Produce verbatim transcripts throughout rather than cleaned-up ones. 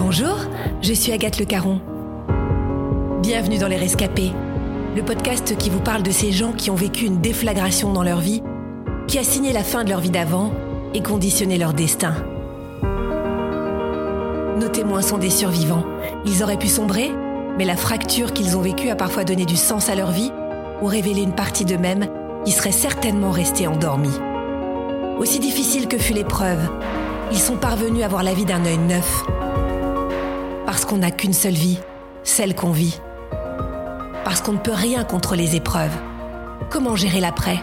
Bonjour, je suis Agathe Le Caron. Bienvenue dans Les Rescapés, le podcast qui vous parle de ces gens qui ont vécu une déflagration dans leur vie, qui a signé la fin de leur vie d'avant et conditionné leur destin. Nos témoins sont des survivants. Ils auraient pu sombrer, mais la fracture qu'ils ont vécue a parfois donné du sens à leur vie ou révélé une partie d'eux-mêmes qui serait certainement restée endormie. Aussi difficile que fut l'épreuve, ils sont parvenus à voir la vie d'un œil neuf. Parce qu'on n'a qu'une seule vie, celle qu'on vit. Parce qu'on ne peut rien contre les épreuves. Comment gérer l'après ?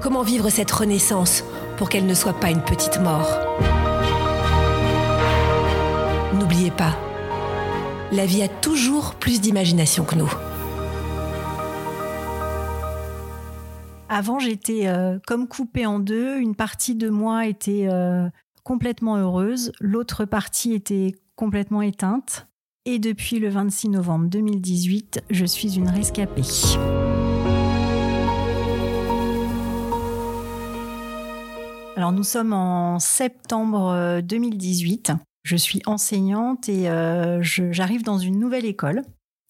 Comment vivre cette renaissance pour qu'elle ne soit pas une petite mort ? N'oubliez pas, la vie a toujours plus d'imagination que nous. Avant, j'étais euh, comme coupée en deux. Une partie de moi était euh, complètement heureuse. L'autre partie était complètement éteinte. Et depuis le vingt-six novembre deux mille dix-huit, je suis une rescapée. Alors, nous sommes en septembre deux mille dix-huit. Je suis enseignante et euh, je, j'arrive dans une nouvelle école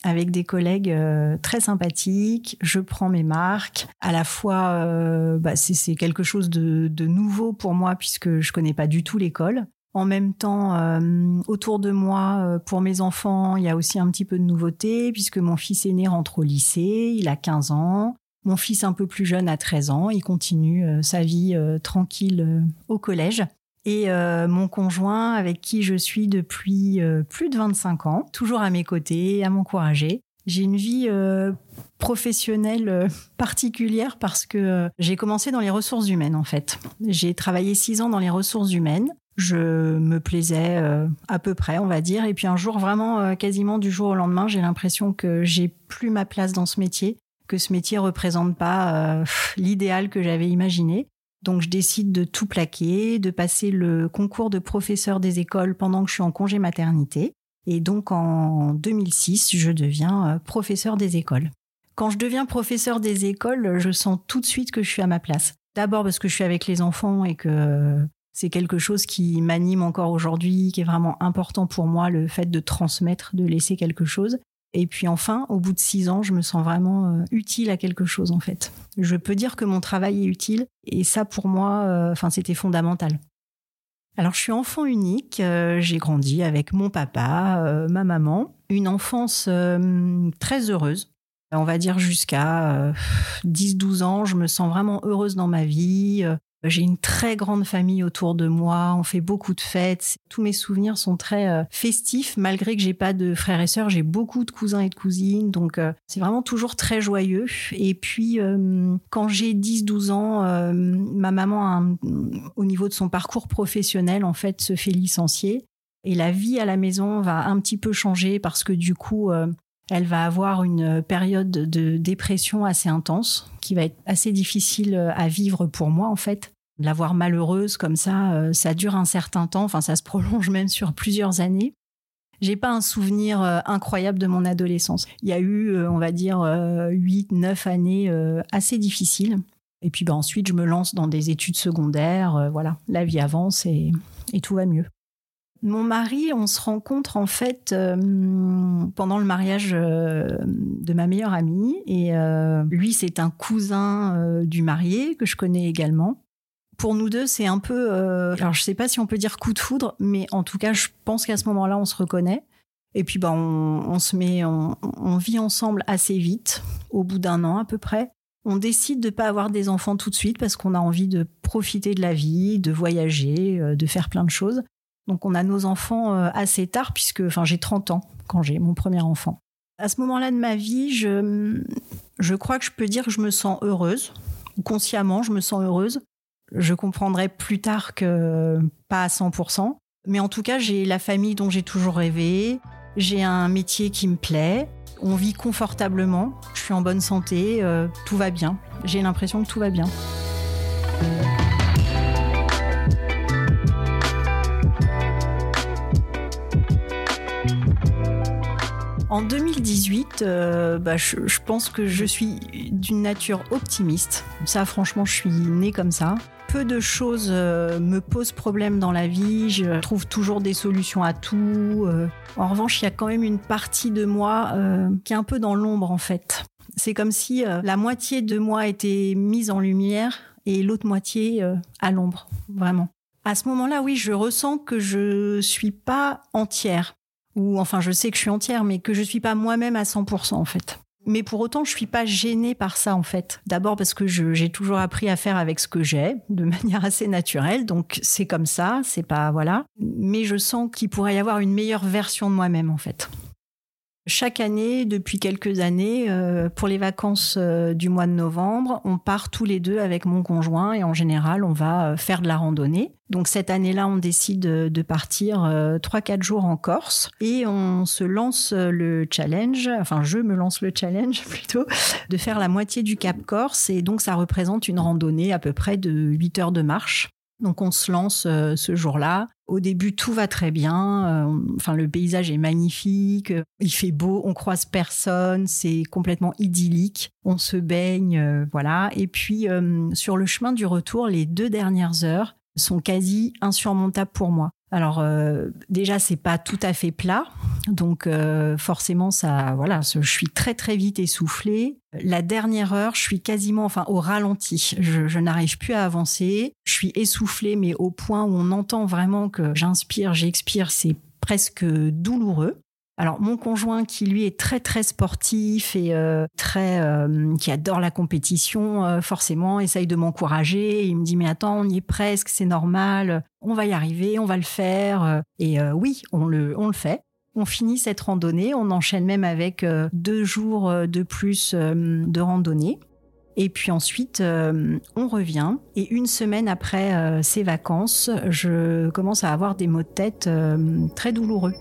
avec des collègues euh, très sympathiques. Je prends mes marques. À la fois, euh, bah, c'est, c'est quelque chose de, de nouveau pour moi puisque je connais pas du tout l'école. En même temps, euh, autour de moi, euh, pour mes enfants, il y a aussi un petit peu de nouveauté puisque mon fils aîné rentre au lycée, il a quinze ans. Mon fils un peu plus jeune a treize ans. Il continue euh, sa vie euh, tranquille euh, au collège. Et euh, mon conjoint, avec qui je suis depuis euh, plus de vingt-cinq ans, toujours à mes côtés, à m'encourager. J'ai une vie euh, professionnelle euh, particulière parce que euh, j'ai commencé dans les ressources humaines, en fait. J'ai travaillé six ans dans les ressources humaines. Je me plaisais euh, à peu près, on va dire. Et puis un jour, vraiment, euh, quasiment du jour au lendemain, j'ai l'impression que j'ai plus ma place dans ce métier, que ce métier ne représente pas euh, l'idéal que j'avais imaginé. Donc, je décide de tout plaquer, de passer le concours de professeur des écoles pendant que je suis en congé maternité. Et donc, en deux mille six, je deviens professeur des écoles. Quand je deviens professeur des écoles, je sens tout de suite que je suis à ma place. D'abord parce que je suis avec les enfants et que c'est quelque chose qui m'anime encore aujourd'hui, qui est vraiment important pour moi, le fait de transmettre, de laisser quelque chose. Et puis enfin, au bout de six ans, je me sens vraiment utile à quelque chose, en fait. Je peux dire que mon travail est utile, et ça, pour moi, euh, enfin, c'était fondamental. Alors, je suis enfant unique. Euh, j'ai grandi avec mon papa, euh, ma maman. Une enfance euh, très heureuse. On va dire jusqu'à euh, dix douze ans, je me sens vraiment heureuse dans ma vie. Euh, j'ai une très grande famille autour de moi. On fait beaucoup de fêtes. Tous mes souvenirs sont très euh, festifs. Malgré que j'ai pas de frères et sœurs, j'ai beaucoup de cousins et de cousines. Donc, euh, c'est vraiment toujours très joyeux. Et puis, euh, quand j'ai dix douze ans, euh, ma maman, un, au niveau de son parcours professionnel, en fait, se fait licencier. Et la vie à la maison va un petit peu changer parce que du coup, euh, elle va avoir une période de dépression assez intense qui va être assez difficile à vivre pour moi, en fait. De la voir malheureuse comme ça, ça dure un certain temps. Enfin, ça se prolonge même sur plusieurs années. J'ai pas un souvenir incroyable de mon adolescence. Il y a eu, on va dire, huit neuf années assez difficiles. Et puis ben, ensuite, je me lance dans des études secondaires. Voilà, la vie avance et, et tout va mieux. Mon mari, on se rencontre en fait euh, pendant le mariage euh, de ma meilleure amie. Et euh, lui, c'est un cousin euh, du marié que je connais également. Pour nous deux, c'est un peu... Euh, alors, je ne sais pas si on peut dire coup de foudre, mais en tout cas, je pense qu'à ce moment-là, on se reconnaît. Et puis, bah, on, on se met... On, on vit ensemble assez vite, au bout d'un an à peu près. On décide de ne pas avoir des enfants tout de suite parce qu'on a envie de profiter de la vie, de voyager, euh, de faire plein de choses. Donc, on a nos enfants assez tard, puisque enfin, j'ai trente ans quand j'ai mon premier enfant. À ce moment-là de ma vie, je, je crois que je peux dire que je me sens heureuse. consciemment, je me sens heureuse. Je comprendrai plus tard que pas à cent pour cent. Mais en tout cas, j'ai la famille dont j'ai toujours rêvé. J'ai un métier qui me plaît. On vit confortablement. Je suis en bonne santé. Euh, tout va bien. J'ai l'impression que tout va bien. En deux mille dix-huit, euh, bah, je, je pense que je suis d'une nature optimiste. Ça, franchement, je suis née comme ça. Peu de choses euh, me posent problème dans la vie. Je trouve toujours des solutions à tout. Euh. En revanche, il y a quand même une partie de moi euh, qui est un peu dans l'ombre, en fait. C'est comme si euh, la moitié de moi était mise en lumière et l'autre moitié euh, à l'ombre, vraiment. À ce moment-là, oui, je ressens que je suis pas entière. Ou enfin, je sais que je suis entière, mais que je suis pas moi-même à cent pour cent, en fait. Mais pour autant, je suis pas gênée par ça, en fait. D'abord parce que je, j'ai toujours appris à faire avec ce que j'ai, de manière assez naturelle. Donc, c'est comme ça, c'est pas... Voilà. Mais je sens qu'il pourrait y avoir une meilleure version de moi-même, en fait. Chaque année, depuis quelques années, euh, pour les vacances euh, du mois de novembre, on part tous les deux avec mon conjoint et en général, on va euh, faire de la randonnée. Donc cette année-là, on décide de partir euh, trois quatre jours en Corse et on se lance le challenge, enfin je me lance le challenge plutôt, de faire la moitié du Cap Corse et donc ça représente une randonnée à peu près de huit heures de marche. Donc on se lance euh, ce jour-là. Au début, tout va très bien. Euh, enfin, le paysage est magnifique. Il fait beau, on croise personne. C'est complètement idyllique. On se baigne, euh, voilà. Et puis, euh, sur le chemin du retour, les deux dernières heures sont quasi insurmontables pour moi. Alors, euh, déjà, c'est pas tout à fait plat. Donc, euh, forcément, ça, voilà, je suis très, très vite essoufflée. La dernière heure, je suis quasiment, enfin, au ralenti. Je, je n'arrive plus à avancer. Je suis essoufflée, mais au point où on entend vraiment que j'inspire, j'expire, c'est presque douloureux. Alors, mon conjoint, qui lui est très, très sportif et euh, très, euh, qui adore la compétition, euh, forcément, essaye de m'encourager. Il me dit, mais attends, on y est presque, c'est normal, on va y arriver, on va le faire. Et euh, oui, on le, on le fait. On finit cette randonnée, on enchaîne même avec euh, deux jours de plus euh, de randonnée. Et puis ensuite, euh, on revient. Et une semaine après euh, ces vacances, je commence à avoir des maux de tête euh, très douloureux.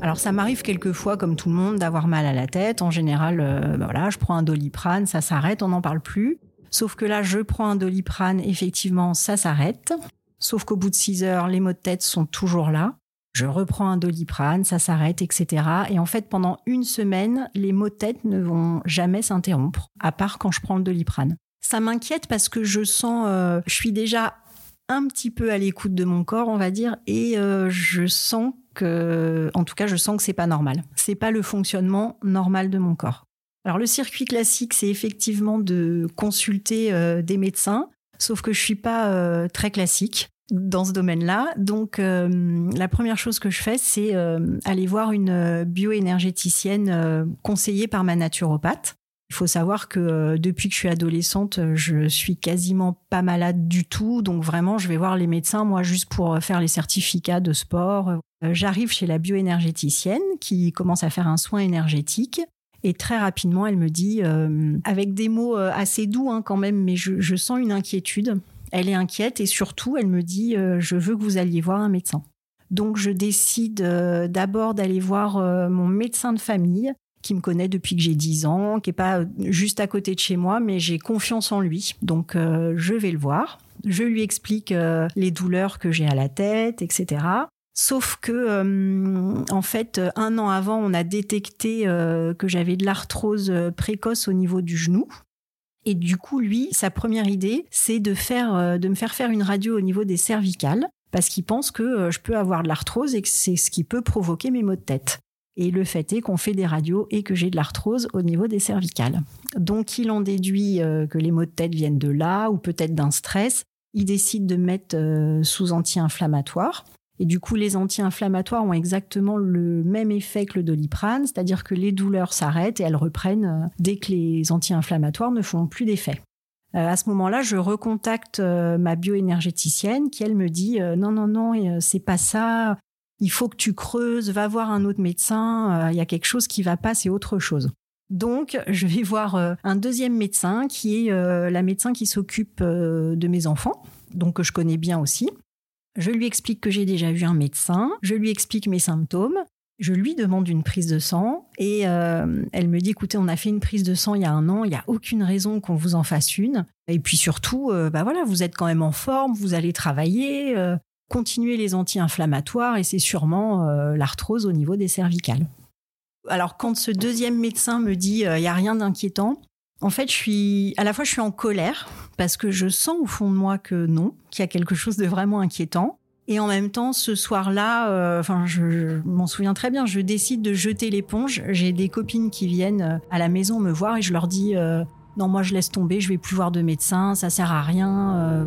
Alors, ça m'arrive quelquefois, comme tout le monde, d'avoir mal à la tête. En général, euh, ben voilà, je prends un Doliprane, ça s'arrête, on n'en parle plus. Sauf que là, je prends un Doliprane, effectivement, ça s'arrête. Sauf qu'au bout de six heures, les maux de tête sont toujours là. Je reprends un Doliprane, ça s'arrête, et cetera. Et en fait, pendant une semaine, les maux de tête ne vont jamais s'interrompre, à part quand je prends le Doliprane. Ça m'inquiète parce que je sens... Euh, je suis déjà un petit peu à l'écoute de mon corps, on va dire, et euh, je sens... Euh, en tout cas, je sens que c'est pas normal. C'est pas le fonctionnement normal de mon corps. Alors, le circuit classique, c'est effectivement de consulter euh, des médecins, sauf que je suis pas euh, très classique dans ce domaine-là. Donc, euh, la première chose que je fais, c'est euh, aller voir une bioénergéticienne euh, conseillée par ma naturopathe. Il faut savoir que euh, depuis que je suis adolescente, je suis quasiment pas malade du tout. Donc vraiment, je vais voir les médecins, moi, juste pour faire les certificats de sport. Euh, j'arrive chez la bioénergéticienne qui commence à faire un soin énergétique. Et très rapidement, elle me dit, euh, avec des mots assez doux hein, quand même, mais je, je sens une inquiétude. Elle est inquiète et surtout, elle me dit, euh, je veux que vous alliez voir un médecin. Donc je décide euh, d'abord d'aller voir euh, mon médecin de famille, qui me connaît depuis que j'ai dix ans, qui n'est pas juste à côté de chez moi, mais j'ai confiance en lui. Donc, euh, je vais le voir. Je lui explique euh, les douleurs que j'ai à la tête, et cetera. Sauf que, euh, en fait, un an avant, on a détecté euh, que j'avais de l'arthrose précoce au niveau du genou. Et du coup, lui, sa première idée, c'est de, faire, euh, de me faire faire une radio au niveau des cervicales, parce qu'il pense que euh, je peux avoir de l'arthrose et que c'est ce qui peut provoquer mes maux de tête. Et le fait est qu'on fait des radios et que j'ai de l'arthrose au niveau des cervicales. Donc, il en déduit euh, que les maux de tête viennent de là ou peut-être d'un stress. Il décide de me mettre euh, sous anti-inflammatoires. Et du coup, les anti-inflammatoires ont exactement le même effet que le Doliprane, c'est-à-dire que les douleurs s'arrêtent et elles reprennent euh, dès que les anti-inflammatoires ne font plus d'effet. Euh, à ce moment-là, je recontacte euh, ma bioénergéticienne qui, elle, me dit euh, « Non, non, non, euh, c'est pas ça ». il faut que tu creuses, va voir un autre médecin, il euh, y a quelque chose qui va pas, c'est autre chose. Donc, je vais voir euh, un deuxième médecin qui est euh, la médecin qui s'occupe euh, de mes enfants, donc que je connais bien aussi. Je lui explique que j'ai déjà vu un médecin, je lui explique mes symptômes, je lui demande une prise de sang et euh, elle me dit « Écoutez, on a fait une prise de sang il y a un an, il n'y a aucune raison qu'on vous en fasse une. Et puis surtout, euh, bah voilà, vous êtes quand même en forme, vous allez travailler, euh, continuez les anti-inflammatoires et c'est sûrement euh, l'arthrose au niveau des cervicales. » Alors, quand ce deuxième médecin me dit euh, « il n'y a rien d'inquiétant », en fait, je suis, à la fois, je suis en colère parce que je sens au fond de moi que non, qu'il y a quelque chose de vraiment inquiétant. Et en même temps, ce soir-là, euh, enfin, je, je m'en souviens très bien, je décide de jeter l'éponge. J'ai des copines qui viennent à la maison me voir et je leur dis euh, « Non, moi, je laisse tomber, je ne vais plus voir de médecin, ça ne sert à rien. Euh. »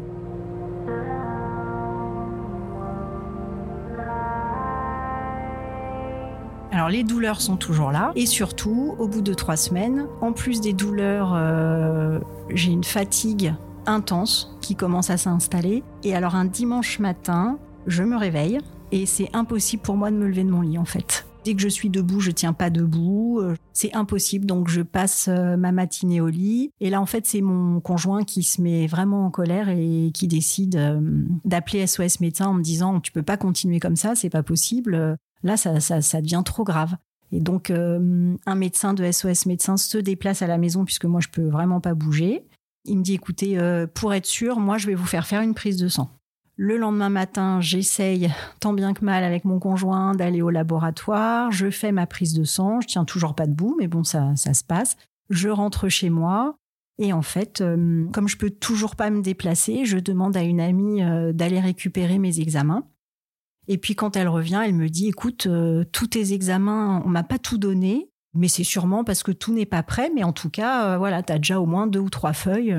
Alors, les douleurs sont toujours là. Et surtout, au bout de trois semaines, en plus des douleurs, euh, j'ai une fatigue intense qui commence à s'installer. Et alors, un dimanche matin, je me réveille et c'est impossible pour moi de me lever de mon lit, en fait. Dès que je suis debout, je tiens pas debout. C'est impossible, donc je passe ma matinée au lit. Et là, en fait, c'est mon conjoint qui se met vraiment en colère et qui décide d'appeler S O S Médecins en me disant « Tu peux pas continuer comme ça, c'est pas possible. » Là, ça, ça, ça devient trop grave. Et donc, euh, un médecin de S O S Médecins se déplace à la maison puisque moi, je peux vraiment pas bouger. Il me dit, écoutez, euh, pour être sûr, moi, je vais vous faire faire une prise de sang. Le lendemain matin, j'essaye, tant bien que mal, avec mon conjoint, d'aller au laboratoire. Je fais ma prise de sang. Je tiens toujours pas debout, mais bon, ça, ça se passe. Je rentre chez moi. Et en fait, euh, comme je peux toujours pas me déplacer, je demande à une amie euh, d'aller récupérer mes examens. Et puis, quand elle revient, elle me dit « Écoute, euh, tous tes examens, on m'a pas tout donné, mais c'est sûrement parce que tout n'est pas prêt. Mais en tout cas, euh, voilà, tu as déjà au moins deux ou trois feuilles. »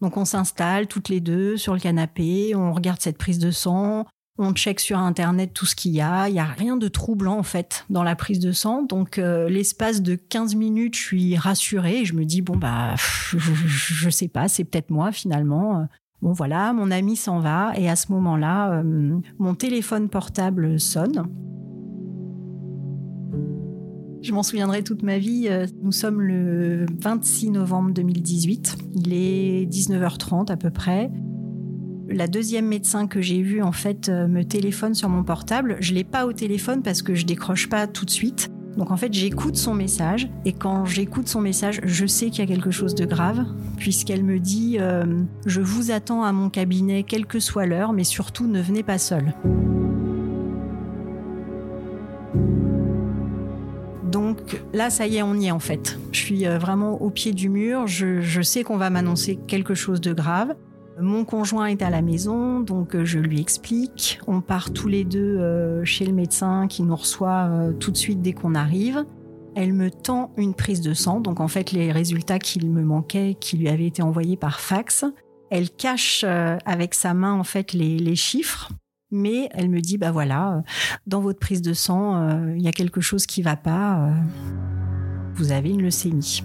Donc, on s'installe toutes les deux sur le canapé, on regarde cette prise de sang, on check sur Internet tout ce qu'il y a. Il n'y a rien de troublant, en fait, dans la prise de sang. Donc, euh, l'espace de quinze minutes, je suis rassurée et je me dis « Bon, bah, pff, je ne sais pas, c'est peut-être moi, finalement. » Bon voilà, mon ami s'en va et à ce moment-là, euh, mon téléphone portable sonne. Je m'en souviendrai toute ma vie. Nous sommes le vingt-six novembre deux mille dix-huit. Il est dix-neuf heures trente à peu près. La deuxième médecin que j'ai vue, en fait, me téléphone sur mon portable. Je ne l'ai pas au téléphone parce que je ne décroche pas tout de suite. Donc en fait, j'écoute son message et quand j'écoute son message, je sais qu'il y a quelque chose de grave puisqu'elle me dit euh, « Je vous attends à mon cabinet, quelle que soit l'heure, mais surtout ne venez pas seule. » Donc là, ça y est, on y est en fait. Je suis vraiment au pied du mur, je, je sais qu'on va m'annoncer quelque chose de grave. Mon conjoint est à la maison, donc je lui explique. On part tous les deux euh, chez le médecin qui nous reçoit euh, tout de suite dès qu'on arrive. Elle me tend une prise de sang, donc en fait les résultats qu'il me manquait, qui lui avaient été envoyés par fax. Elle cache euh, avec sa main en fait les, les chiffres, mais elle me dit bah voilà, euh, dans votre prise de sang, il euh, y a quelque chose qui va pas. Euh, vous avez une leucémie.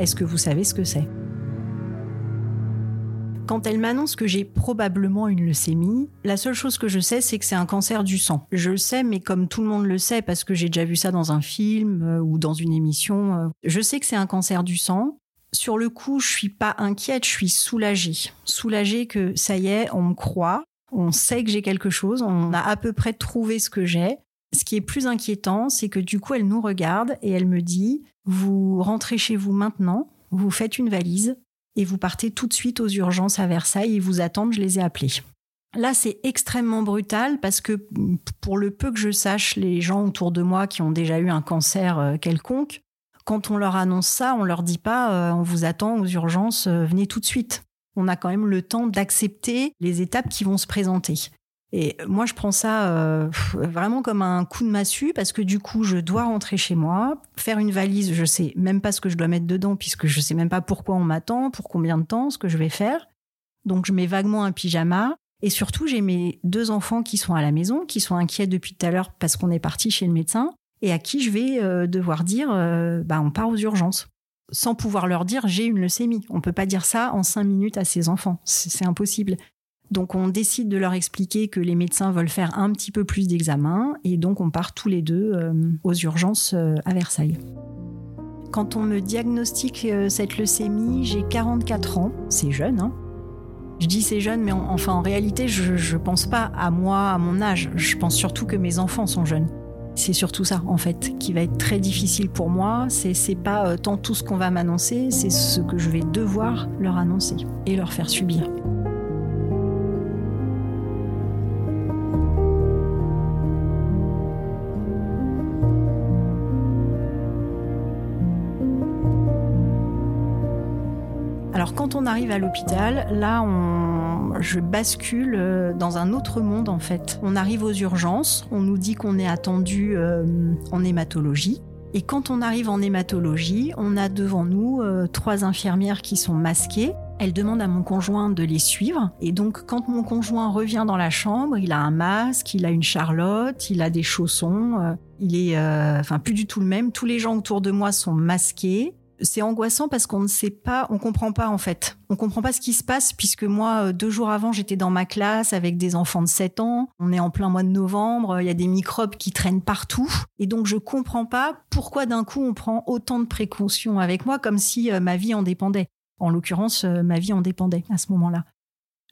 Est-ce que vous savez ce que c'est ? Quand elle m'annonce que j'ai probablement une leucémie, la seule chose que je sais, c'est que c'est un cancer du sang. Je le sais, mais comme tout le monde le sait, parce que j'ai déjà vu ça dans un film euh, ou dans une émission, euh, je sais que c'est un cancer du sang. Sur le coup, je suis pas inquiète, je suis soulagée. Soulagée que ça y est, on me croit, on sait que j'ai quelque chose, on a à peu près trouvé ce que j'ai. Ce qui est plus inquiétant, c'est que du coup, elle nous regarde et elle me dit « Vous rentrez chez vous maintenant, vous faites une valise. » et vous partez tout de suite aux urgences à Versailles, ils vous attendent, je les ai appelés. Là, c'est extrêmement brutal parce que pour le peu que je sache, les gens autour de moi qui ont déjà eu un cancer quelconque, quand on leur annonce ça, on leur dit pas euh, « on vous attend aux urgences, euh, venez tout de suite ». On a quand même le temps d'accepter les étapes qui vont se présenter. Et moi, je prends ça euh, vraiment comme un coup de massue parce que du coup, je dois rentrer chez moi, faire une valise. Je sais même pas ce que je dois mettre dedans puisque je sais même pas pourquoi on m'attend, pour combien de temps, ce que je vais faire. Donc, je mets vaguement un pyjama. Et surtout, j'ai mes deux enfants qui sont à la maison, qui sont inquiets depuis tout à l'heure parce qu'on est parti chez le médecin et à qui je vais euh, devoir dire euh, « bah, on part aux urgences ». Sans pouvoir leur dire « j'ai une leucémie ». On peut pas dire ça en cinq minutes à ses enfants. C'est, c'est impossible. Donc, on décide de leur expliquer que les médecins veulent faire un petit peu plus d'examens et donc on part tous les deux euh, aux urgences euh, à Versailles. Quand on me diagnostique euh, cette leucémie, j'ai quarante-quatre ans. C'est jeune, hein. Je dis c'est jeune, mais on, enfin en réalité, je ne pense pas à moi, à mon âge. Je pense surtout que mes enfants sont jeunes. C'est surtout ça, en fait, qui va être très difficile pour moi. C'est, c'est pas euh, tant tout ce qu'on va m'annoncer, c'est ce que je vais devoir leur annoncer et leur faire subir. Alors quand on arrive à l'hôpital, là, on, je bascule dans un autre monde en fait. On arrive aux urgences, on nous dit qu'on est attendu euh, en hématologie. Et quand on arrive en hématologie, on a devant nous euh, trois infirmières qui sont masquées. Elles demandent à mon conjoint de les suivre. Et donc quand mon conjoint revient dans la chambre, il a un masque, il a une charlotte, il a des chaussons. Euh, il est euh, enfin plus du tout le même. Tous les gens autour de moi sont masqués. C'est angoissant parce qu'on ne sait pas, on comprend pas en fait. On comprend pas ce qui se passe puisque moi, deux jours avant, j'étais dans ma classe avec des enfants de sept ans. On est en plein mois de novembre, il y a des microbes qui traînent partout. Et donc, je comprends pas pourquoi d'un coup, on prend autant de précautions avec moi comme si ma vie en dépendait. En l'occurrence, ma vie en dépendait à ce moment-là.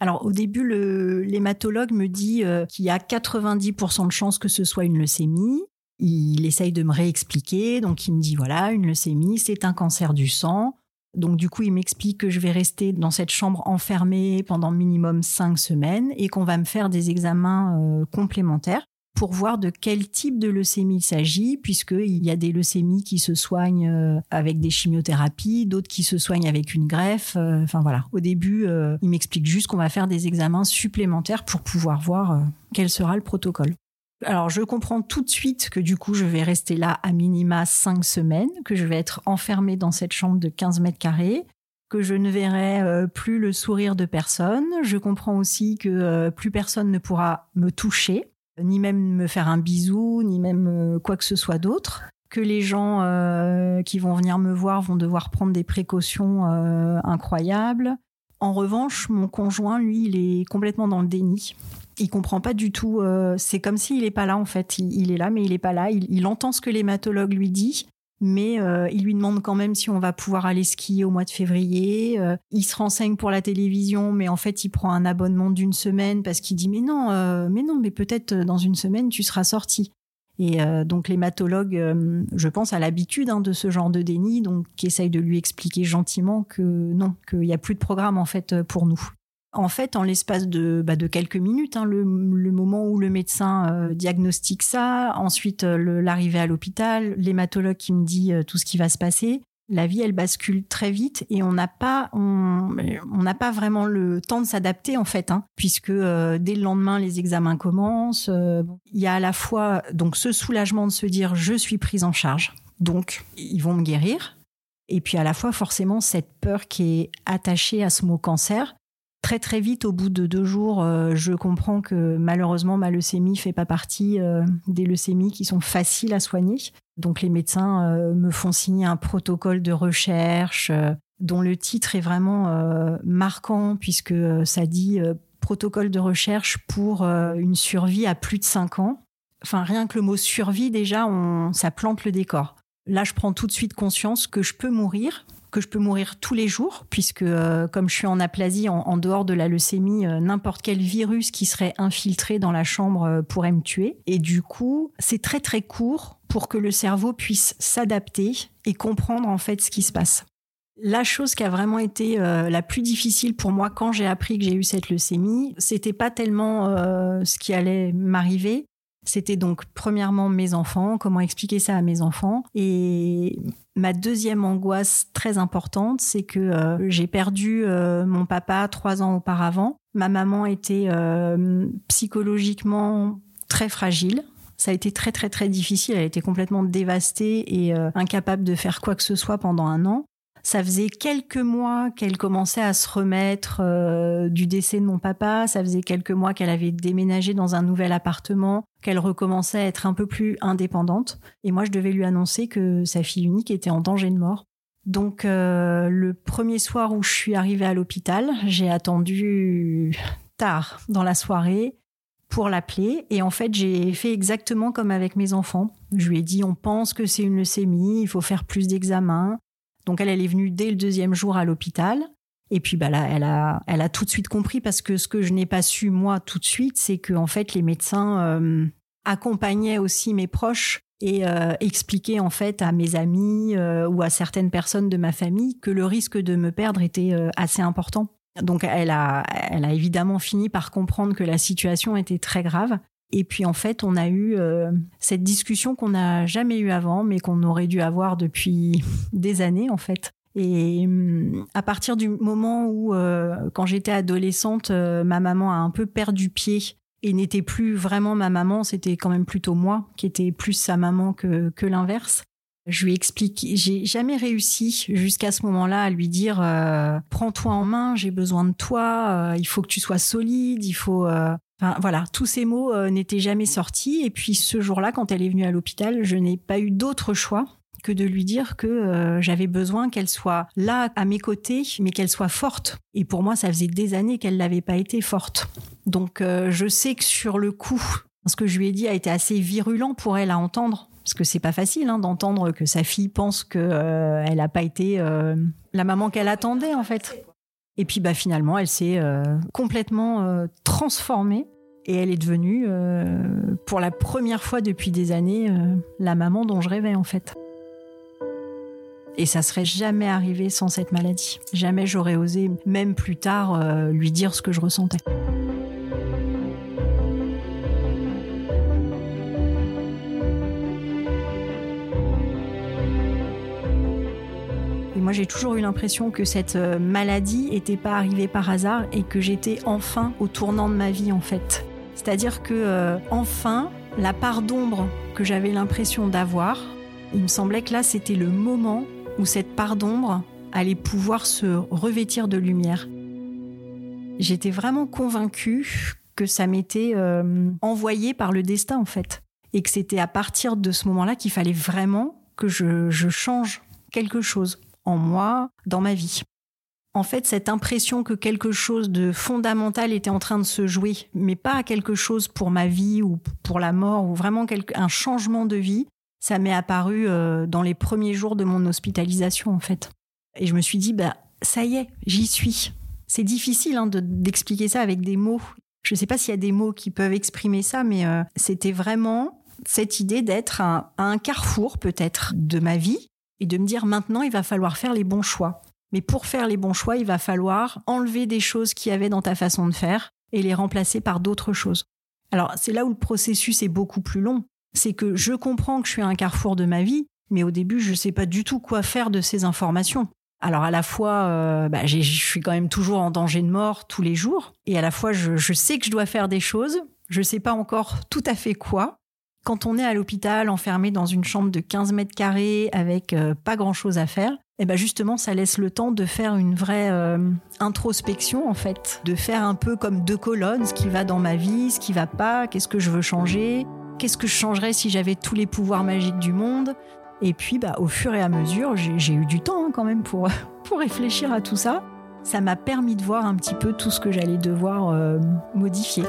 Alors, au début, le, l'hématologue me dit qu'il y a quatre-vingt-dix pour cent de chances que ce soit une leucémie. Il essaye de me réexpliquer, donc il me dit voilà, une leucémie, c'est un cancer du sang. Donc du coup, il m'explique que je vais rester dans cette chambre enfermée pendant minimum cinq semaines et qu'on va me faire des examens euh, complémentaires pour voir de quel type de leucémie il s'agit, puisqu'il y a des leucémies qui se soignent euh, avec des chimiothérapies, d'autres qui se soignent avec une greffe. Euh, enfin voilà, au début, euh, il m'explique juste qu'on va faire des examens supplémentaires pour pouvoir voir euh, quel sera le protocole. Alors, je comprends tout de suite que du coup, je vais rester là à minima cinq semaines, que je vais être enfermée dans cette chambre de quinze mètres carrés, que je ne verrai euh, plus le sourire de personne. Je comprends aussi que euh, plus personne ne pourra me toucher, ni même me faire un bisou, ni même euh, quoi que ce soit d'autre. Que les gens euh, qui vont venir me voir vont devoir prendre des précautions euh, incroyables. En revanche, mon conjoint, lui, il est complètement dans le déni. Il comprend pas du tout. Euh, c'est comme s'il est pas là, en fait. Il, il est là, mais il est pas là. Il, il entend ce que l'hématologue lui dit, mais euh, il lui demande quand même si on va pouvoir aller skier au mois de février. Euh, il se renseigne pour la télévision, mais en fait, il prend un abonnement d'une semaine parce qu'il dit « Mais non, euh, mais non, mais peut-être dans une semaine, tu seras sorti. » Et euh, donc, l'hématologue, euh, je pense, a l'habitude hein, de ce genre de déni, donc qui essaye de lui expliquer gentiment que non, qu'il y a plus de programme, en fait, pour nous. En fait, en l'espace de, bah, de quelques minutes, hein, le, le moment où le médecin euh, diagnostique ça, ensuite le, l'arrivée à l'hôpital, l'hématologue qui me dit euh, tout ce qui va se passer, la vie, elle bascule très vite et on n'a pas, on, on n'a pas vraiment le temps de s'adapter, en fait, hein, puisque euh, dès le lendemain, les examens commencent. Euh, il y a à la fois donc, ce soulagement de se dire « je suis prise en charge, donc ils vont me guérir ». Et puis à la fois, forcément, cette peur qui est attachée à ce mot « cancer », Très très vite, au bout de deux jours, euh, je comprends que malheureusement, ma leucémie fait pas partie euh, des leucémies qui sont faciles à soigner. Donc les médecins euh, me font signer un protocole de recherche euh, dont le titre est vraiment euh, marquant puisque euh, ça dit euh, « protocole de recherche pour euh, une survie à plus de cinq ans ». Enfin, rien que le mot « survie », déjà, on, ça plante le décor. Là, je prends tout de suite conscience que je peux mourir, que je peux mourir tous les jours, puisque euh, comme je suis en aplasie, en, en dehors de la leucémie, euh, n'importe quel virus qui serait infiltré dans la chambre euh, pourrait me tuer. Et du coup, c'est très très court pour que le cerveau puisse s'adapter et comprendre en fait ce qui se passe. La chose qui a vraiment été euh, la plus difficile pour moi quand j'ai appris que j'ai eu cette leucémie, c'était pas tellement euh, ce qui allait m'arriver. C'était donc premièrement mes enfants, comment expliquer ça à mes enfants. Et ma deuxième angoisse très importante, c'est que euh, j'ai perdu euh, mon papa trois ans auparavant. Ma maman était euh, psychologiquement très fragile. Ça a été très très très difficile. Elle était complètement dévastée et euh, incapable de faire quoi que ce soit pendant un an. Ça faisait quelques mois qu'elle commençait à se remettre euh, du décès de mon papa. Ça faisait quelques mois qu'elle avait déménagé dans un nouvel appartement, qu'elle recommençait à être un peu plus indépendante. Et moi, je devais lui annoncer que sa fille unique était en danger de mort. Donc, euh, le premier soir où je suis arrivée à l'hôpital, j'ai attendu tard dans la soirée pour l'appeler. Et en fait, j'ai fait exactement comme avec mes enfants. Je lui ai dit, on pense que c'est une leucémie, il faut faire plus d'examens. Donc, elle, elle est venue dès le deuxième jour à l'hôpital. Et puis, bah là, elle a, elle a tout de suite compris, parce que ce que je n'ai pas su, moi, tout de suite, c'est que, en fait, les médecins euh, accompagnaient aussi mes proches et euh, expliquaient, en fait, à mes amis euh, ou à certaines personnes de ma famille que le risque de me perdre était euh, assez important. Donc, elle a, elle a évidemment fini par comprendre que la situation était très grave. Et puis, en fait, on a eu euh, cette discussion qu'on n'a jamais eue avant, mais qu'on aurait dû avoir depuis des années, en fait. Et à partir du moment où, euh, quand j'étais adolescente, euh, ma maman a un peu perdu pied et n'était plus vraiment ma maman, c'était quand même plutôt moi qui était plus sa maman que, que l'inverse. Je lui explique, j'ai jamais réussi jusqu'à ce moment-là à lui dire euh, « Prends-toi en main, j'ai besoin de toi, euh, il faut que tu sois solide, il faut… Euh... » Enfin, voilà, tous ces mots euh, n'étaient jamais sortis. Et puis ce jour-là, quand elle est venue à l'hôpital, je n'ai pas eu d'autre choix que de lui dire que euh, j'avais besoin qu'elle soit là, à mes côtés, mais qu'elle soit forte. Et pour moi, ça faisait des années qu'elle n'avait pas été forte. Donc, euh, je sais que sur le coup, ce que je lui ai dit a été assez virulent pour elle à entendre, parce que c'est pas facile hein, d'entendre que sa fille pense qu'elle euh, n'a pas été euh, la maman qu'elle attendait, en fait. Et puis, bah, finalement, elle s'est euh, complètement euh, transformée. Et elle est devenue, euh, pour la première fois depuis des années, euh, la maman dont je rêvais, en fait. Et ça serait jamais arrivé sans cette maladie. Jamais j'aurais osé, même plus tard, euh, lui dire ce que je ressentais. Et moi, j'ai toujours eu l'impression que cette maladie n'était pas arrivée par hasard et que j'étais enfin au tournant de ma vie, en fait. C'est-à-dire que, euh, enfin, la part d'ombre que j'avais l'impression d'avoir, il me semblait que là, c'était le moment où cette part d'ombre allait pouvoir se revêtir de lumière. J'étais vraiment convaincue que ça m'était euh, envoyé par le destin, en fait. Et que c'était à partir de ce moment-là qu'il fallait vraiment que je, je change quelque chose en moi, dans ma vie. En fait, cette impression que quelque chose de fondamental était en train de se jouer, mais pas quelque chose pour ma vie ou pour la mort, ou vraiment quelque, un changement de vie, ça m'est apparu euh, dans les premiers jours de mon hospitalisation, en fait. Et je me suis dit, bah, ça y est, j'y suis. C'est difficile hein, de, d'expliquer ça avec des mots. Je ne sais pas s'il y a des mots qui peuvent exprimer ça, mais euh, c'était vraiment cette idée d'être à un, un carrefour, peut-être, de ma vie, et de me dire, maintenant, il va falloir faire les bons choix. Mais pour faire les bons choix, il va falloir enlever des choses qu'il y avait dans ta façon de faire et les remplacer par d'autres choses. Alors, c'est là où le processus est beaucoup plus long. C'est que je comprends que je suis à un carrefour de ma vie, mais au début, je ne sais pas du tout quoi faire de ces informations. Alors, à la fois, euh, bah, j'ai, je suis quand même toujours en danger de mort tous les jours, et à la fois, je, je sais que je dois faire des choses, je ne sais pas encore tout à fait quoi. Quand on est à l'hôpital, enfermé dans une chambre de quinze mètres carrés, avec euh, pas grand-chose à faire, et ben justement, ça laisse le temps de faire une vraie euh, introspection, en fait. De faire un peu comme deux colonnes, ce qui va dans ma vie, ce qui ne va pas, qu'est-ce que je veux changer. Qu'est-ce que je changerais si j'avais tous les pouvoirs magiques du monde ? Et puis, bah, au fur et à mesure, j'ai, j'ai eu du temps hein, quand même pour, pour réfléchir à tout ça. Ça m'a permis de voir un petit peu tout ce que j'allais devoir euh, modifier.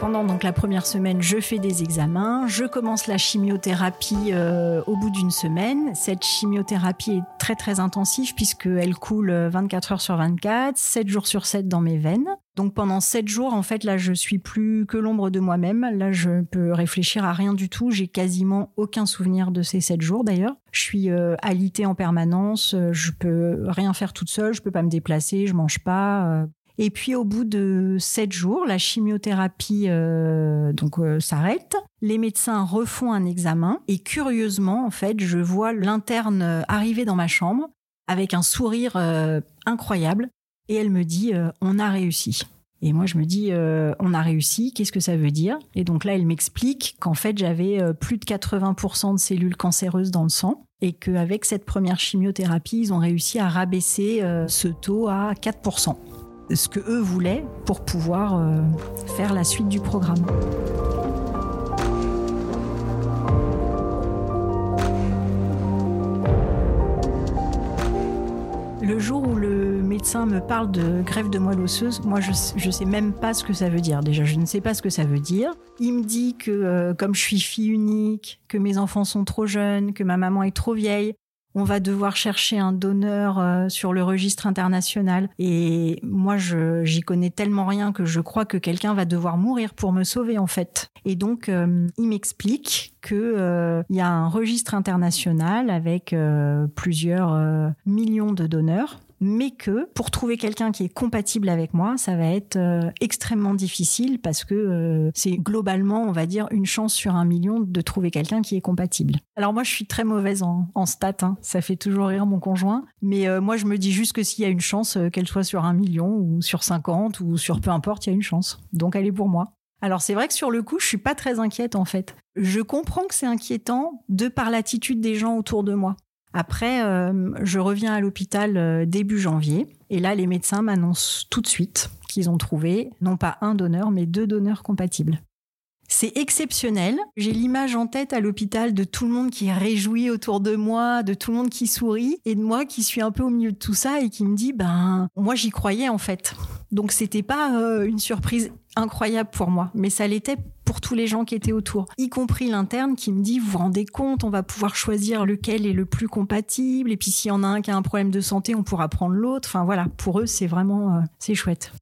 Pendant donc, la première semaine, je fais des examens. Je commence la chimiothérapie euh, au bout d'une semaine. Cette chimiothérapie est très, très intensive puisqu'elle coule vingt-quatre heures sur vingt-quatre, sept jours sur sept dans mes veines. Donc, pendant sept jours, en fait, là, je suis plus que l'ombre de moi-même. Là, je peux réfléchir à rien du tout. J'ai quasiment aucun souvenir de ces sept jours, d'ailleurs. Je suis euh, alitée en permanence. Je peux rien faire toute seule. Je peux pas me déplacer. Je mange pas. Euh... Et puis, au bout de sept jours, la chimiothérapie euh, donc, euh, s'arrête. Les médecins refont un examen. Et curieusement, en fait, je vois l'interne arriver dans ma chambre avec un sourire euh, incroyable. Et elle me dit euh, « on a réussi ». Et moi, je me dis euh, « on a réussi, qu'est-ce que ça veut dire ?» Et donc là, elle m'explique qu'en fait, j'avais euh, plus de quatre-vingts pour cent de cellules cancéreuses dans le sang. Et qu'avec cette première chimiothérapie, ils ont réussi à rabaisser euh, ce taux à quatre pour cent. Ce que eux voulaient pour pouvoir euh, faire la suite du programme. médecins me parlent de greffe de moelle osseuse, moi je je sais même pas ce que ça veut dire. Déjà, je ne sais pas ce que ça veut dire. Il me dit que euh, comme je suis fille unique, que mes enfants sont trop jeunes, que ma maman est trop vieille, on va devoir chercher un donneur euh, sur le registre international. Et moi, je, j'y connais tellement rien que je crois que quelqu'un va devoir mourir pour me sauver, en fait. Et donc, euh, il m'explique qu'il euh, y a un registre international avec euh, plusieurs euh, millions de donneurs, mais que pour trouver quelqu'un qui est compatible avec moi, ça va être euh, extrêmement difficile parce que euh, c'est globalement, on va dire, une chance sur un million de trouver quelqu'un qui est compatible. Alors moi, je suis très mauvaise en, en stats, hein. Ça fait toujours rire mon conjoint, mais euh, moi, je me dis juste que s'il y a une chance, euh, qu'elle soit sur un million ou sur cinquante ou sur peu importe, il y a une chance. Donc, elle est pour moi. Alors, c'est vrai que sur le coup, je suis pas très inquiète, en fait. Je comprends que c'est inquiétant de par l'attitude des gens autour de moi. Après, euh, je reviens à l'hôpital euh, début janvier. Et là, les médecins m'annoncent tout de suite qu'ils ont trouvé, non pas un donneur, mais deux donneurs compatibles. C'est exceptionnel. J'ai l'image en tête à l'hôpital de tout le monde qui est réjoui autour de moi, de tout le monde qui sourit, et de moi qui suis un peu au milieu de tout ça et qui me dit « ben, moi j'y croyais en fait ». Donc c'était pas euh, une surprise incroyable pour moi, mais ça l'était pour tous les gens qui étaient autour, y compris l'interne qui me dit « vous vous rendez compte, on va pouvoir choisir lequel est le plus compatible, et puis s'il y en a un qui a un problème de santé, on pourra prendre l'autre ». Enfin voilà, pour eux c'est vraiment euh, c'est chouette.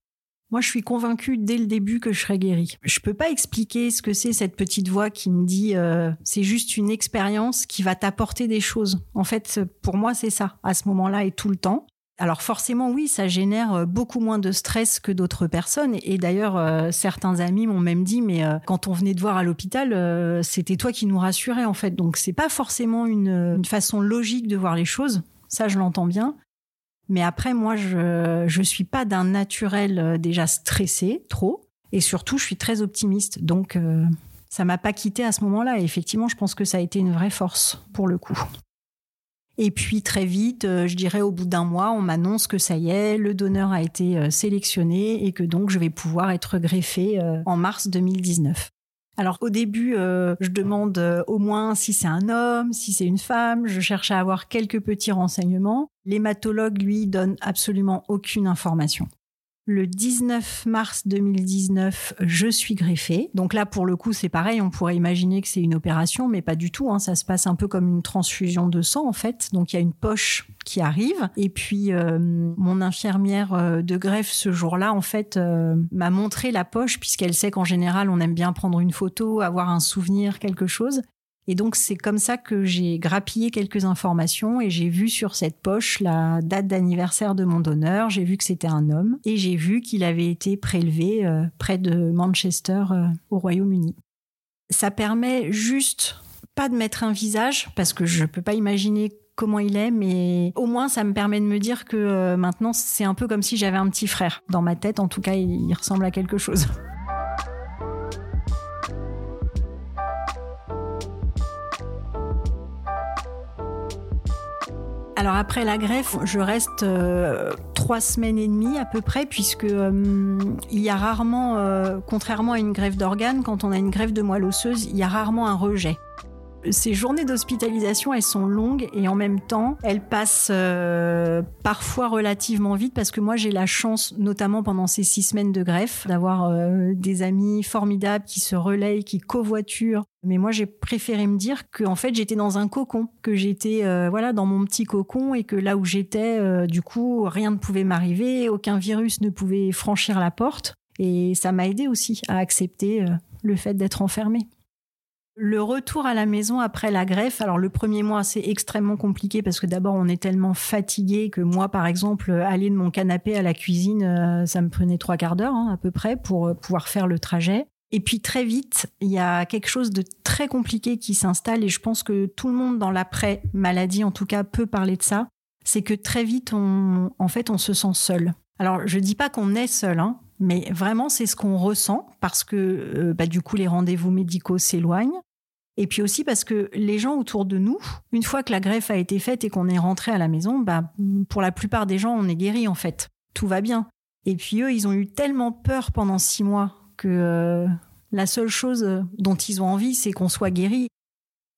Moi, je suis convaincue dès le début que je serai guérie. Je peux pas expliquer ce que c'est cette petite voix qui me dit euh, c'est juste une expérience qui va t'apporter des choses. En fait, pour moi, c'est ça, à ce moment-là et tout le temps. Alors forcément, oui, ça génère beaucoup moins de stress que d'autres personnes. Et d'ailleurs, euh, certains amis m'ont même dit « mais euh, quand on venait te voir à l'hôpital, euh, c'était toi qui nous rassurais en fait ». Donc, c'est pas forcément une, une façon logique de voir les choses. Ça, je l'entends bien. Mais après, moi, je ne suis pas d'un naturel déjà stressé, trop. Et surtout, je suis très optimiste. Donc, euh, ça ne m'a pas quittée à ce moment-là. Et effectivement, je pense que ça a été une vraie force, pour le coup. Et puis, très vite, je dirais au bout d'un mois, on m'annonce que ça y est, le donneur a été sélectionné et que donc, je vais pouvoir être greffée en mars deux mille dix-neuf. Alors au début, euh, je demande euh, au moins si c'est un homme, si c'est une femme. Je cherche à avoir quelques petits renseignements. L'hématologue, lui, donne absolument aucune information. Le dix-neuf mars deux mille dix-neuf, je suis greffée. Donc là, pour le coup, c'est pareil. On pourrait imaginer que c'est une opération, mais pas du tout, hein. Ça se passe un peu comme une transfusion de sang, en fait. Donc, il y a une poche qui arrive. Et puis, euh, mon infirmière de greffe, ce jour-là, en fait, euh, m'a montré la poche, puisqu'elle sait qu'en général, on aime bien prendre une photo, avoir un souvenir, quelque chose. Et donc, c'est comme ça que j'ai grappillé quelques informations et j'ai vu sur cette poche la date d'anniversaire de mon donneur. J'ai vu que c'était un homme et j'ai vu qu'il avait été prélevé euh, près de Manchester, euh, au Royaume-Uni. Ça permet juste pas de mettre un visage parce que je peux pas imaginer comment il est, mais au moins ça me permet de me dire que euh, maintenant c'est un peu comme si j'avais un petit frère. Dans ma tête, en tout cas, il, il ressemble à quelque chose. Alors après la greffe, je reste euh, trois semaines et demie à peu près, puisque euh, il y a rarement, euh, contrairement à une greffe d'organes, quand on a une greffe de moelle osseuse, il y a rarement un rejet. Ces journées d'hospitalisation, elles sont longues et en même temps, elles passent euh, parfois relativement vite parce que moi, j'ai la chance, notamment pendant ces six semaines de greffe, d'avoir euh, des amis formidables qui se relaient, qui covoiturent. Mais moi, j'ai préféré me dire que, en fait, j'étais dans un cocon, que j'étais euh, voilà dans mon petit cocon et que là où j'étais, euh, du coup, rien ne pouvait m'arriver, aucun virus ne pouvait franchir la porte. Et ça m'a aidée aussi à accepter euh, le fait d'être enfermée. Le retour à la maison après la greffe, alors le premier mois, c'est extrêmement compliqué parce que d'abord, on est tellement fatigué que moi, par exemple, aller de mon canapé à la cuisine, ça me prenait trois quarts d'heure hein, à peu près pour pouvoir faire le trajet. Et puis très vite, il y a quelque chose de très compliqué qui s'installe et je pense que tout le monde dans l'après-maladie, en tout cas, peut parler de ça. C'est que très vite, on, en fait, on se sent seul. Alors, je dis pas qu'on est seul, hein. Mais vraiment, c'est ce qu'on ressent parce que euh, bah, du coup, les rendez-vous médicaux s'éloignent. Et puis aussi parce que les gens autour de nous, une fois que la greffe a été faite et qu'on est rentré à la maison, bah, pour la plupart des gens, on est guéri en fait. Tout va bien. Et puis eux, ils ont eu tellement peur pendant six mois que euh, la seule chose dont ils ont envie, c'est qu'on soit guéri.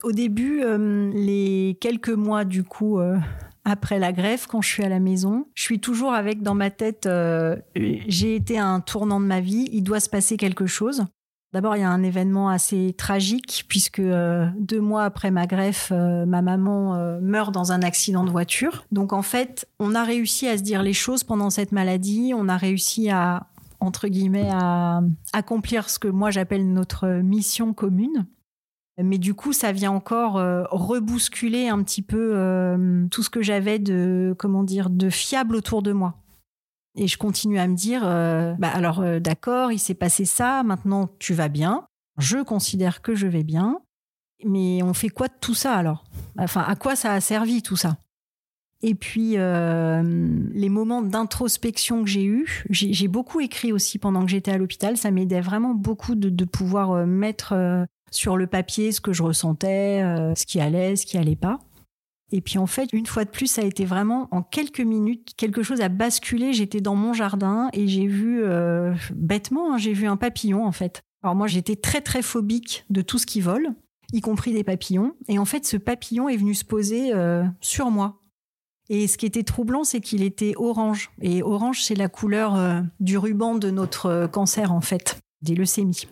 Au début, euh, les quelques mois du coup... Euh, après la greffe, quand je suis à la maison, je suis toujours avec dans ma tête, euh, j'ai été à un tournant de ma vie, il doit se passer quelque chose. D'abord, il y a un événement assez tragique, puisque euh, deux mois après ma greffe, euh, ma maman euh, meurt dans un accident de voiture. Donc en fait, on a réussi à se dire les choses pendant cette maladie, on a réussi à, entre guillemets, à accomplir ce que moi j'appelle notre mission commune. Mais du coup, ça vient encore euh, rebousculer un petit peu euh, tout ce que j'avais de, comment dire, de fiable autour de moi. Et je continue à me dire, euh, bah alors euh, d'accord, il s'est passé ça, maintenant tu vas bien, je considère que je vais bien, mais on fait quoi de tout ça alors ? Enfin, à quoi ça a servi tout ça ? Et puis, euh, les moments d'introspection que j'ai eus, j'ai, j'ai beaucoup écrit aussi pendant que j'étais à l'hôpital, ça m'aidait vraiment beaucoup de, de pouvoir mettre euh, sur le papier ce que je ressentais, euh, ce qui allait, ce qui allait pas. Et puis en fait, une fois de plus, ça a été vraiment en quelques minutes, quelque chose a basculé. J'étais dans mon jardin et j'ai vu, euh, bêtement, hein, j'ai vu un papillon en fait. Alors moi, j'étais très très phobique de tout ce qui vole, y compris des papillons. Et en fait, ce papillon est venu se poser euh, sur moi. Et ce qui était troublant, c'est qu'il était orange. Et orange, c'est la couleur euh, du ruban de notre cancer en fait, des leucémies.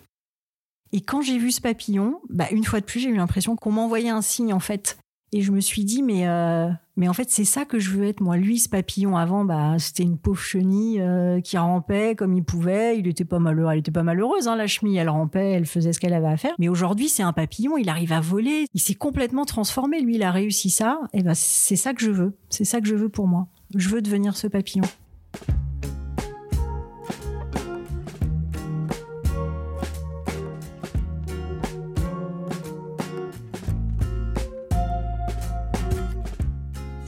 Et quand j'ai vu ce papillon, bah, une fois de plus, j'ai eu l'impression qu'on m'envoyait un signe en fait. Et je me suis dit, mais, euh, mais en fait, c'est ça que je veux être, moi. Lui, ce papillon, avant, bah, c'était une pauvre chenille euh, qui rampait comme il pouvait. Il était pas malheureux, elle n'était pas malheureuse, hein, la chenille. Elle rampait, elle faisait ce qu'elle avait à faire. Mais aujourd'hui, c'est un papillon, il arrive à voler. Il s'est complètement transformé, lui, il a réussi ça. Et ben, c'est ça que je veux. C'est ça que je veux pour moi. Je veux devenir ce papillon.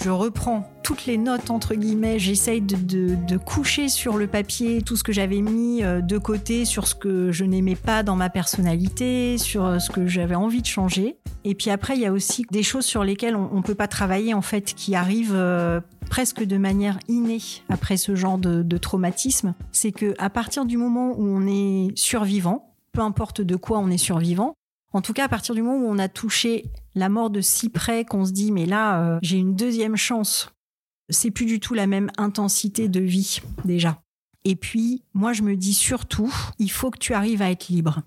Je reprends toutes les notes, entre guillemets, j'essaye de, de, de coucher sur le papier tout ce que j'avais mis de côté, sur ce que je n'aimais pas dans ma personnalité, sur ce que j'avais envie de changer. Et puis après, il y a aussi des choses sur lesquelles on ne peut pas travailler, en fait, qui arrivent euh, presque de manière innée après ce genre de, de traumatisme. C'est qu'à partir du moment où on est survivant, peu importe de quoi on est survivant, en tout cas, à partir du moment où on a touché la mort de si près qu'on se dit « mais là, euh, j'ai une deuxième chance », c'est plus du tout la même intensité de vie, déjà. Et puis, moi, je me dis surtout « il faut que tu arrives à être libre ».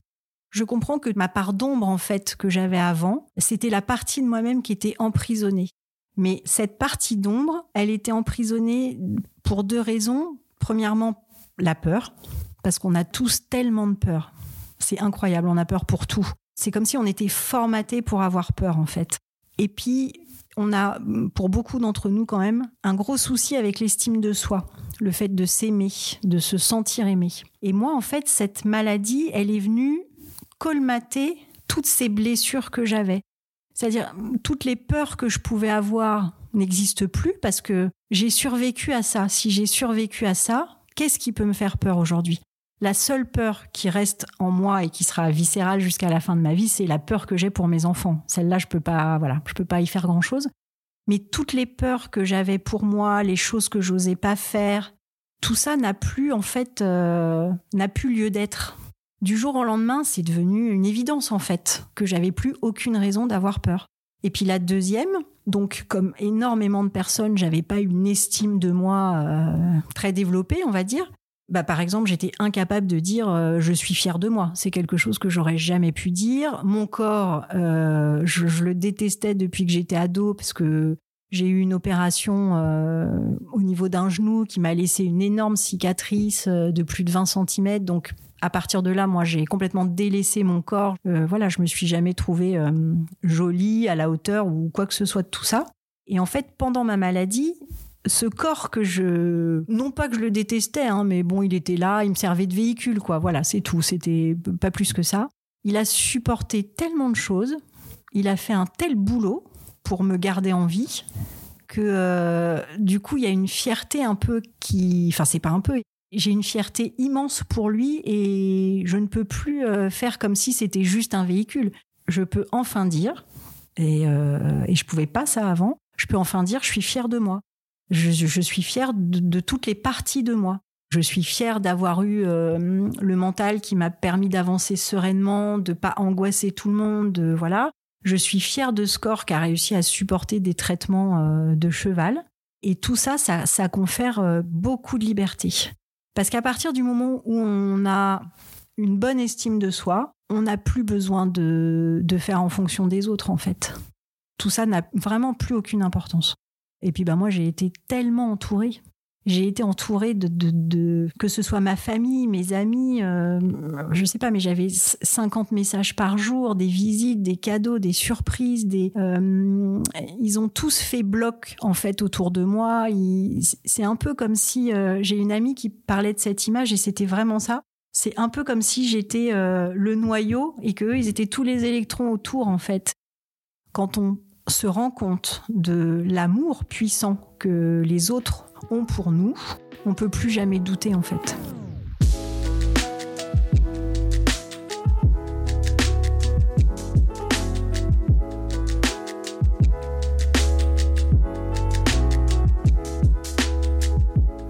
Je comprends que ma part d'ombre, en fait, que j'avais avant, c'était la partie de moi-même qui était emprisonnée. Mais cette partie d'ombre, elle était emprisonnée pour deux raisons. Premièrement, la peur, parce qu'on a tous tellement de peur. C'est incroyable, on a peur pour tout. C'est comme si on était formaté pour avoir peur, en fait. Et puis, on a, pour beaucoup d'entre nous quand même, un gros souci avec l'estime de soi, le fait de s'aimer, de se sentir aimé. Et moi, en fait, cette maladie, elle est venue colmater toutes ces blessures que j'avais. C'est-à-dire, toutes les peurs que je pouvais avoir n'existent plus parce que j'ai survécu à ça. Si j'ai survécu à ça, qu'est-ce qui peut me faire peur aujourd'hui ? La seule peur qui reste en moi et qui sera viscérale jusqu'à la fin de ma vie, c'est la peur que j'ai pour mes enfants. Celle-là, je peux pas, voilà, je peux pas y faire grand-chose. Mais toutes les peurs que j'avais pour moi, les choses que j'osais pas faire, tout ça n'a plus, en fait, euh, n'a plus lieu d'être. Du jour au lendemain, c'est devenu une évidence, en fait, que j'avais plus aucune raison d'avoir peur. Et puis la deuxième, donc comme énormément de personnes, j'avais pas une estime de moi euh, très développée, on va dire. Bah, par exemple, j'étais incapable de dire euh, « je suis fière de moi ». C'est quelque chose que j'aurais jamais pu dire. Mon corps, euh, je, je le détestais depuis que j'étais ado parce que j'ai eu une opération euh, au niveau d'un genou qui m'a laissé une énorme cicatrice de plus de vingt centimètres. Donc, à partir de là, moi, j'ai complètement délaissé mon corps. Euh, voilà, je me suis jamais trouvée euh, jolie, à la hauteur ou quoi que ce soit de tout ça. Et en fait, pendant ma maladie... Ce corps que je... Non pas que je le détestais, hein, mais bon, il était là, il me servait de véhicule, quoi. Voilà, c'est tout. C'était pas plus que ça. Il a supporté tellement de choses. Il a fait un tel boulot pour me garder en vie que, euh, du coup, il y a une fierté un peu qui... Enfin, c'est pas un peu. J'ai une fierté immense pour lui et je ne peux plus euh, faire comme si c'était juste un véhicule. Je peux enfin dire, et, euh, et je pouvais pas ça avant, je peux enfin dire « je suis fière de moi ». Je, je suis fière de, de toutes les parties de moi. Je suis fière d'avoir eu euh, le mental qui m'a permis d'avancer sereinement, de pas angoisser tout le monde, de, voilà. Je suis fière de ce corps qui a réussi à supporter des traitements euh, de cheval. Et tout ça, ça, ça confère euh, beaucoup de liberté. Parce qu'à partir du moment où on a une bonne estime de soi, on n'a plus besoin de, de faire en fonction des autres, en fait. Tout ça n'a vraiment plus aucune importance. Et puis, ben, moi, j'ai été tellement entourée. J'ai été entourée de, de, de que ce soit ma famille, mes amis, euh, je sais pas, mais j'avais cinquante messages par jour, des visites, des cadeaux, des surprises, des euh, ils ont tous fait bloc en fait autour de moi. Ils, c'est un peu comme si euh, j'ai une amie qui parlait de cette image et c'était vraiment ça. C'est un peu comme si j'étais euh, le noyau et que eux, ils étaient tous les électrons autour en fait. Quand on se rend compte de l'amour puissant que les autres ont pour nous, on ne peut plus jamais douter en fait.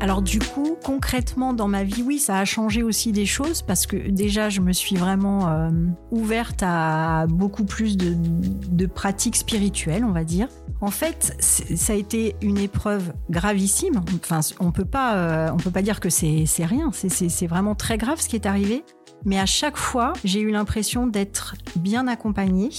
Alors du coup, concrètement dans ma vie, oui, ça a changé aussi des choses parce que déjà, je me suis vraiment euh, ouverte à beaucoup plus de, de pratiques spirituelles, on va dire. En fait, ça a été une épreuve gravissime. Enfin, on peut pas, euh, on peut pas dire que c'est, c'est rien. C'est, c'est, c'est vraiment très grave ce qui est arrivé. Mais à chaque fois, j'ai eu l'impression d'être bien accompagnée,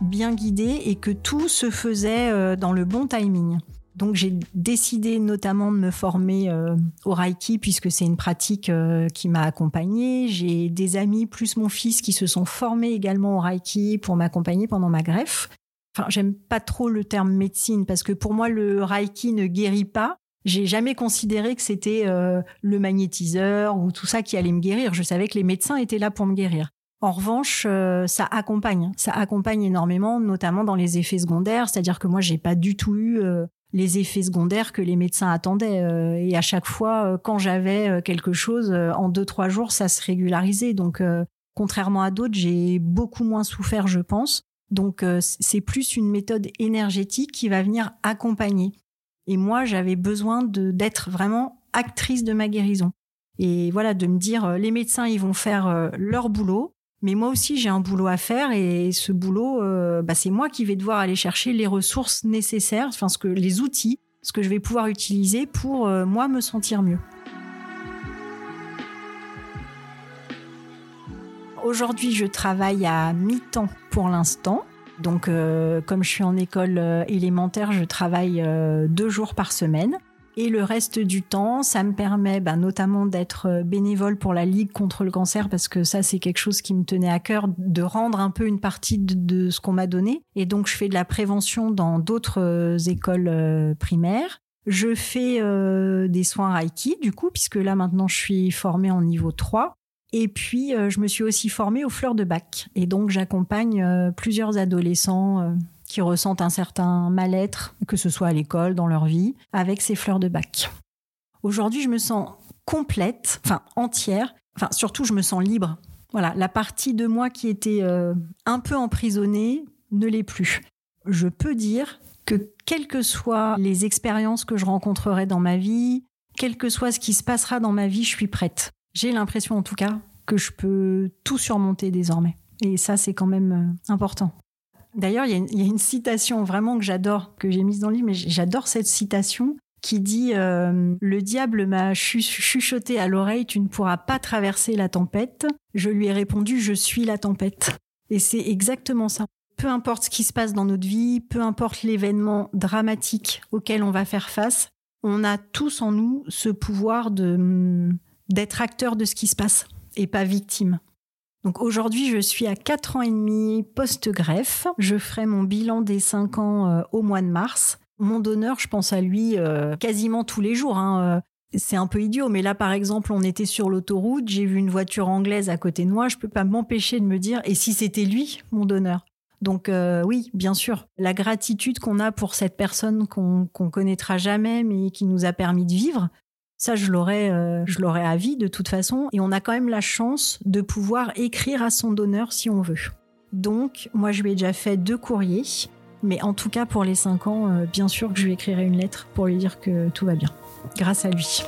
bien guidée et que tout se faisait euh, dans le bon timing. Donc, j'ai décidé notamment de me former euh, au Reiki puisque c'est une pratique euh, qui m'a accompagnée. J'ai des amis plus mon fils qui se sont formés également au Reiki pour m'accompagner pendant ma greffe. Enfin, j'aime pas trop le terme médecine parce que pour moi, le Reiki ne guérit pas. J'ai jamais considéré que c'était euh, le magnétiseur ou tout ça qui allait me guérir. Je savais que les médecins étaient là pour me guérir. En revanche, euh, ça accompagne. Ça accompagne énormément, notamment dans les effets secondaires. C'est-à-dire que moi, j'ai pas du tout eu... Euh, les effets secondaires que les médecins attendaient. Et à chaque fois, quand j'avais quelque chose, en deux, trois jours, ça se régularisait. Donc, contrairement à d'autres, j'ai beaucoup moins souffert, je pense. Donc, c'est plus une méthode énergétique qui va venir accompagner. Et moi, j'avais besoin de, d'être vraiment actrice de ma guérison. Et voilà, de me dire, les médecins, ils vont faire leur boulot. Mais moi aussi, j'ai un boulot à faire et ce boulot, euh, bah, c'est moi qui vais devoir aller chercher les ressources nécessaires, enfin, ce que, les outils, ce que je vais pouvoir utiliser pour, euh, moi, me sentir mieux. Aujourd'hui, je travaille à mi-temps pour l'instant. Donc, euh, comme je suis en école euh, élémentaire, je travaille euh, deux jours par semaine. Et le reste du temps, ça me permet bah, notamment d'être bénévole pour la Ligue contre le cancer parce que ça, c'est quelque chose qui me tenait à cœur de rendre un peu une partie de, de ce qu'on m'a donné. Et donc, je fais de la prévention dans d'autres écoles primaires. Je fais euh, des soins Reiki, du coup, puisque là, maintenant, je suis formée en niveau trois. Et puis, euh, je me suis aussi formée aux fleurs de Bach. Et donc, j'accompagne euh, plusieurs adolescents euh, qui ressentent un certain mal-être, que ce soit à l'école, dans leur vie, avec ces fleurs de Bach. Aujourd'hui, je me sens complète, enfin entière, enfin surtout je me sens libre. Voilà, la partie de moi qui était euh, un peu emprisonnée ne l'est plus. Je peux dire que quelles que soient les expériences que je rencontrerai dans ma vie, quel que soit ce qui se passera dans ma vie, je suis prête. J'ai l'impression en tout cas que je peux tout surmonter désormais. Et ça, c'est quand même euh, important. D'ailleurs, il y a une, il y a une citation vraiment que j'adore, que j'ai mise dans le livre, mais j'adore cette citation qui dit euh, « Le diable m'a chuchoté à l'oreille, tu ne pourras pas traverser la tempête. Je lui ai répondu, je suis la tempête. » Et c'est exactement ça. Peu importe ce qui se passe dans notre vie, peu importe l'événement dramatique auquel on va faire face, on a tous en nous ce pouvoir de, d'être acteur de ce qui se passe et pas victime. Donc aujourd'hui, je suis à quatre ans et demi post-greffe. Je ferai mon bilan des cinq ans euh, au mois de mars. Mon donneur, je pense à lui euh, quasiment tous les jours. Hein. C'est un peu idiot, mais là, par exemple, on était sur l'autoroute. J'ai vu une voiture anglaise à côté de moi. Je ne peux pas m'empêcher de me dire « Et si c'était lui, mon donneur ?» Donc euh, oui, bien sûr, la gratitude qu'on a pour cette personne qu'on qu'on connaîtra jamais, mais qui nous a permis de vivre, ça, je l'aurais, euh, je l'aurais à vie de toute façon. Et on a quand même la chance de pouvoir écrire à son donneur si on veut. Donc, moi, je lui ai déjà fait deux courriers. Mais en tout cas, pour les cinq ans, euh, bien sûr que je lui écrirai une lettre pour lui dire que tout va bien. Grâce à lui.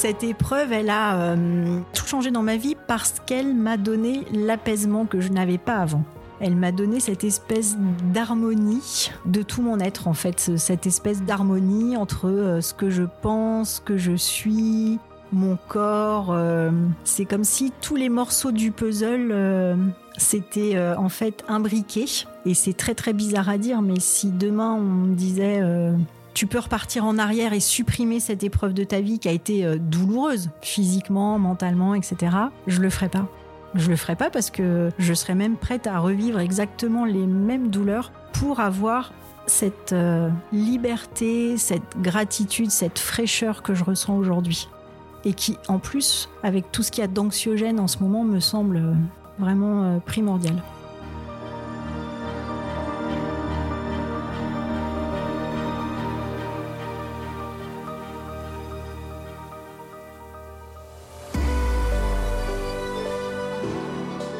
cette épreuve, elle a euh, tout changé dans ma vie parce qu'elle m'a donné l'apaisement que je n'avais pas avant. Elle m'a donné cette espèce d'harmonie de tout mon être, en fait. Cette espèce d'harmonie entre ce que je pense, ce que je suis, mon corps. Euh, c'est comme si tous les morceaux du puzzle euh, s'étaient euh, en fait imbriqués. Et c'est très très bizarre à dire, mais si demain on me disait euh, « tu peux repartir en arrière et supprimer cette épreuve de ta vie qui a été euh, douloureuse, physiquement, mentalement, et cetera », je le ferais pas. Je le ferai pas parce que je serais même prête à revivre exactement les mêmes douleurs pour avoir cette euh, liberté, cette gratitude, cette fraîcheur que je ressens aujourd'hui. Et qui, en plus, avec tout ce qu'il y a d'anxiogène en ce moment, me semble vraiment euh, primordial.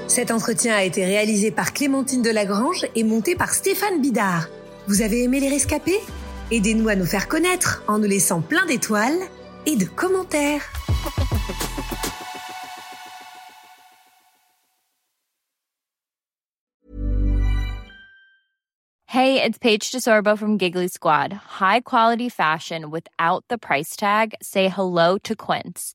Cet entretien a été réalisé par Clémentine de Lagrange et monté par Stéphane Bidard. Vous avez aimé Les Rescapés ? Aidez-nous à nous faire connaître en nous laissant plein d'étoiles et de commentaires. Hey, it's Paige Desorbo from Giggly Squad. High quality fashion without the price tag. Say hello to Quince.